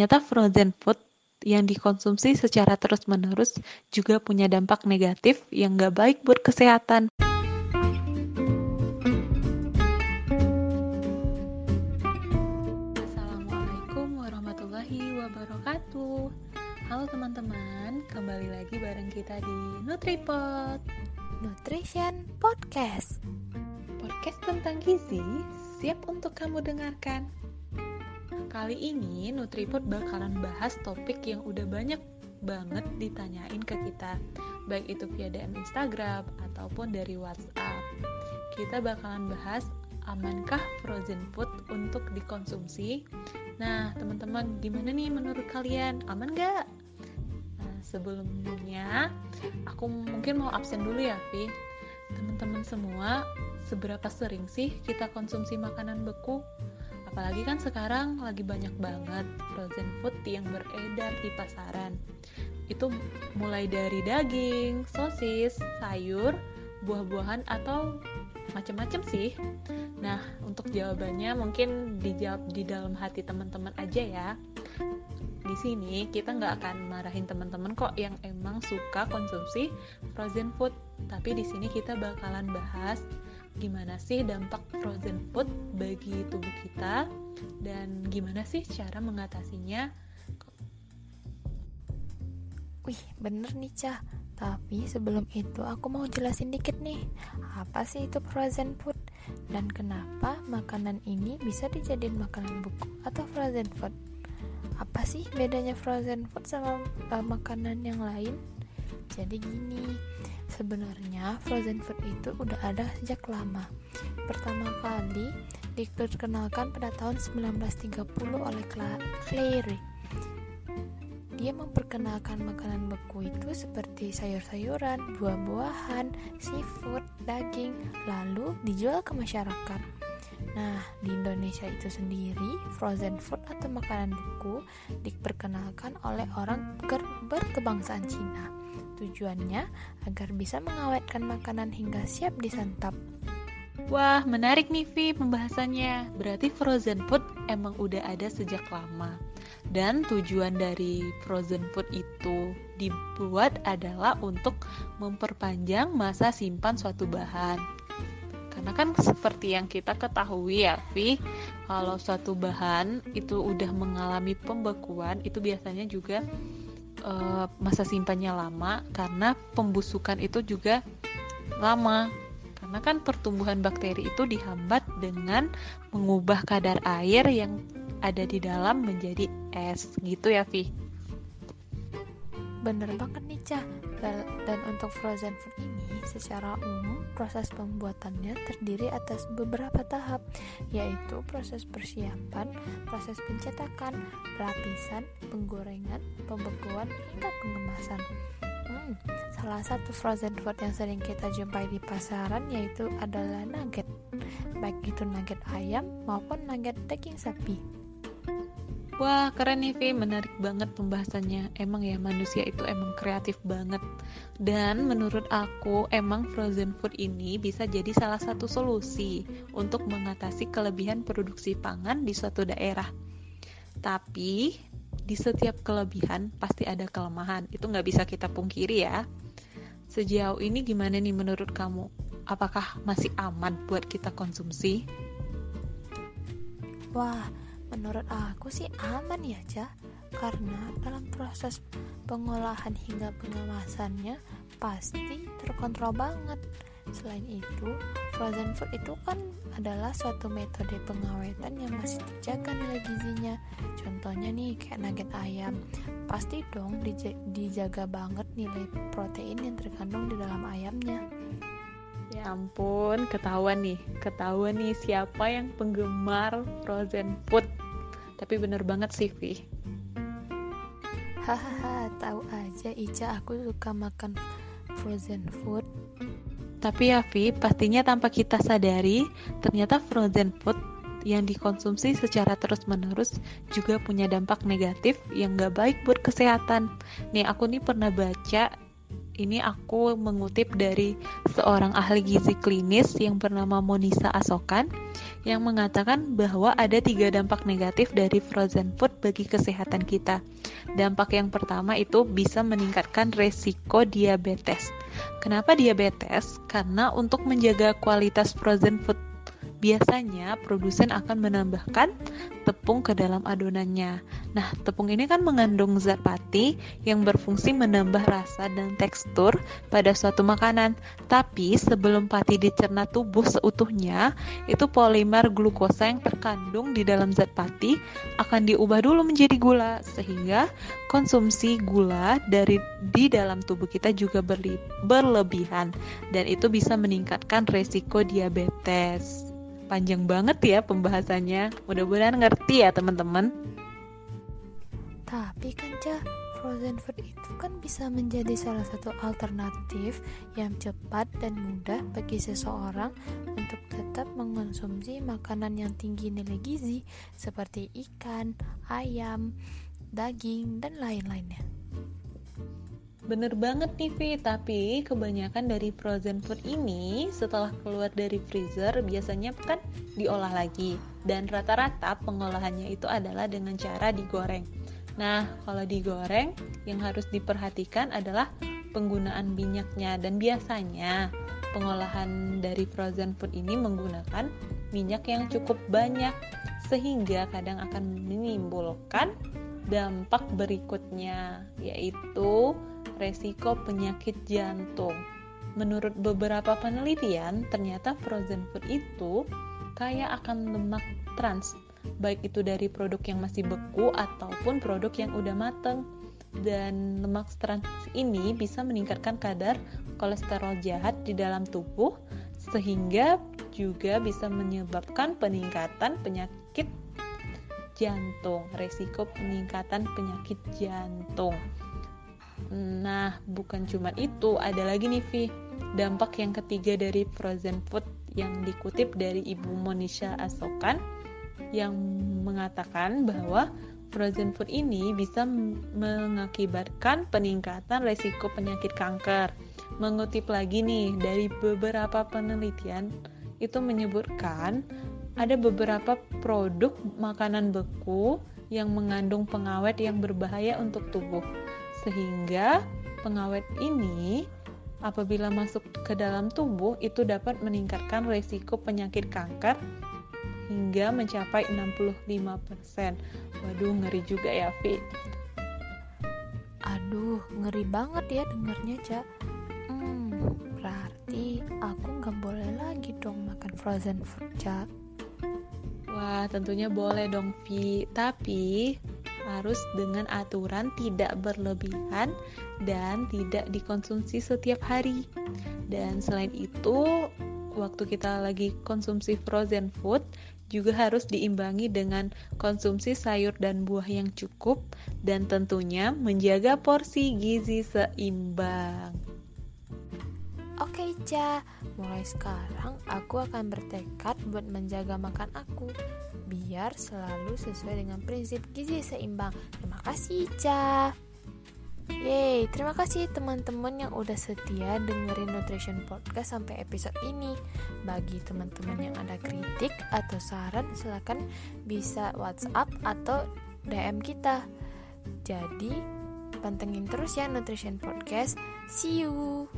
Ternyata frozen food yang dikonsumsi secara terus-menerus juga punya dampak negatif yang nggak baik buat kesehatan. Assalamualaikum warahmatullahi wabarakatuh. Halo teman-teman, kembali lagi bareng kita di NutriPod, Nutrition Podcast. Podcast tentang gizi, siap untuk kamu dengarkan. Kali ini NutriPod bakalan bahas topik yang udah banyak banget ditanyain ke kita, baik itu via DM Instagram ataupun dari WhatsApp. Kita bakalan bahas, amankah frozen food untuk dikonsumsi? Nah teman-teman, gimana nih menurut kalian? Aman gak? Nah, sebelumnya aku mungkin mau absen dulu ya, Vi. Teman-teman semua, seberapa sering sih kita konsumsi makanan beku? Apalagi kan sekarang lagi banyak banget frozen food yang beredar di pasaran. Itu mulai dari daging, sosis, sayur, buah-buahan, atau macam-macam sih. Nah, untuk jawabannya mungkin dijawab di dalam hati teman-teman aja ya. Di sini kita nggak akan marahin teman-teman kok yang emang suka konsumsi frozen food. Tapi di sini kita bakalan bahas gimana sih dampak frozen food bagi tubuh kita dan gimana sih cara mengatasinya. Wih, bener nih Cah, tapi sebelum itu aku mau jelasin dikit nih, apa sih itu frozen food dan kenapa makanan ini bisa dijadiin makanan beku atau frozen food. Apa sih bedanya frozen food sama makanan yang lain? Jadi gini, sebenarnya frozen food itu udah ada sejak lama. Pertama kali diperkenalkan pada tahun 1930 oleh Claire. Dia memperkenalkan makanan beku itu seperti sayur-sayuran, buah-buahan, seafood, daging, lalu dijual ke masyarakat. Nah, di Indonesia itu sendiri, frozen food atau makanan beku diperkenalkan oleh orang berkebangsaan Cina. Tujuannya agar bisa mengawetkan makanan hingga siap disantap. Wah, menarik nih Vi pembahasannya. Berarti frozen food emang udah ada sejak lama. Dan tujuan dari frozen food itu dibuat adalah untuk memperpanjang masa simpan suatu bahan. Karena kan seperti yang kita ketahui ya, Vi, kalau suatu bahan itu udah mengalami pembekuan, itu biasanya juga masa simpannya lama karena pembusukan itu juga lama. Karena kan pertumbuhan bakteri itu dihambat dengan mengubah kadar air yang ada di dalam menjadi es, gitu ya, Vi. Bener banget nih Cah. Dan untuk frozen food ini secara umum proses pembuatannya terdiri atas beberapa tahap, yaitu proses persiapan, proses pencetakan, pelapisan, penggorengan, pembekuan, hingga pengemasan. Salah satu frozen food yang sering kita jumpai di pasaran yaitu adalah nugget, baik itu nugget ayam maupun nugget daging sapi. Wah, keren nih Vi, menarik banget pembahasannya. Emang ya, manusia itu emang kreatif banget. Dan menurut aku, emang frozen food ini bisa jadi salah satu solusi untuk mengatasi kelebihan produksi pangan di suatu daerah. Tapi, di setiap kelebihan pasti ada kelemahan. Itu nggak bisa kita pungkiri ya. Sejauh ini gimana nih menurut kamu? Apakah masih aman buat kita konsumsi? Wah, menurut aku sih aman ya Cah, karena dalam proses pengolahan hingga pengemasannya pasti terkontrol banget. Selain itu, frozen food itu kan adalah suatu metode pengawetan yang masih terjaga nilai gizinya. Contohnya nih kayak nugget ayam, pasti dong dijaga banget nilai protein yang terkandung di dalam ayamnya. Ya ampun, ketahuan nih siapa yang penggemar frozen food. Tapi bener banget sih, Vi. Hahaha, tahu aja Ica, aku suka makan frozen food. Tapi ya Vi, pastinya tanpa kita sadari, ternyata frozen food yang dikonsumsi secara terus-menerus juga punya dampak negatif yang gak baik buat kesehatan. Nih, aku pernah baca Ini aku mengutip dari seorang ahli gizi klinis yang bernama Monisa Asokan yang mengatakan bahwa ada 3 dampak negatif dari frozen food bagi kesehatan kita. Dampak yang pertama itu bisa meningkatkan resiko diabetes. Kenapa diabetes? Karena untuk menjaga kualitas frozen food, biasanya produsen akan menambahkan tepung ke dalam adonannya. Nah, tepung ini kan mengandung zat pati yang berfungsi menambah rasa dan tekstur pada suatu makanan. Tapi sebelum pati dicerna tubuh seutuhnya, itu polimer glukosa yang terkandung di dalam zat pati akan diubah dulu menjadi gula, sehingga konsumsi gula di dalam tubuh kita juga berlebihan, dan itu bisa meningkatkan resiko diabetes. Panjang banget ya pembahasannya. Mudah-mudahan ngerti ya teman-teman. Tapi kan Ca, frozen food itu kan bisa menjadi salah satu alternatif yang cepat dan mudah bagi seseorang untuk tetap mengonsumsi makanan yang tinggi nilai gizi seperti ikan, ayam, daging, dan lain-lainnya. Bener banget nih Vi, tapi kebanyakan dari frozen food ini setelah keluar dari freezer biasanya kan diolah lagi, dan rata-rata pengolahannya itu adalah dengan cara digoreng. Nah, kalau digoreng yang harus diperhatikan adalah penggunaan minyaknya, dan biasanya pengolahan dari frozen food ini menggunakan minyak yang cukup banyak sehingga kadang akan menimbulkan dampak berikutnya, yaitu resiko penyakit jantung. Menurut beberapa penelitian, ternyata frozen food itu kaya akan lemak trans, baik itu dari produk yang masih beku ataupun produk yang udah mateng. Dan lemak trans ini bisa meningkatkan kadar kolesterol jahat di dalam tubuh, sehingga juga bisa menyebabkan peningkatan penyakit jantung, resiko peningkatan penyakit jantung. Nah, bukan cuma itu, ada lagi nih Vi, dampak yang ketiga dari frozen food yang dikutip dari Ibu Monisa Asokan yang mengatakan bahwa frozen food ini bisa mengakibatkan peningkatan resiko penyakit kanker. Mengutip lagi nih dari beberapa penelitian, itu menyebutkan ada beberapa produk makanan beku yang mengandung pengawet yang berbahaya untuk tubuh, sehingga pengawet ini apabila masuk ke dalam tubuh itu dapat meningkatkan resiko penyakit kanker hingga mencapai 65%. Waduh, ngeri juga ya Fi. Aduh, ngeri banget ya dengarnya Ca. Berarti aku gak boleh lagi dong makan frozen food Ca. Wah, tentunya boleh dong Fi, tapi harus dengan aturan tidak berlebihan dan tidak dikonsumsi setiap hari. Dan selain itu, waktu kita lagi konsumsi frozen food juga harus diimbangi dengan konsumsi sayur dan buah yang cukup, dan tentunya menjaga porsi gizi seimbang. Oke Ca, mulai sekarang aku akan bertekad buat menjaga makan aku biar selalu sesuai dengan prinsip gizi seimbang. Terima kasih Ca. Yeay, terima kasih teman-teman yang udah setia dengerin Nutrition Podcast sampai episode ini. Bagi teman-teman yang ada kritik atau saran, silakan bisa WhatsApp atau DM kita. Jadi, pantengin terus ya Nutrition Podcast. See you!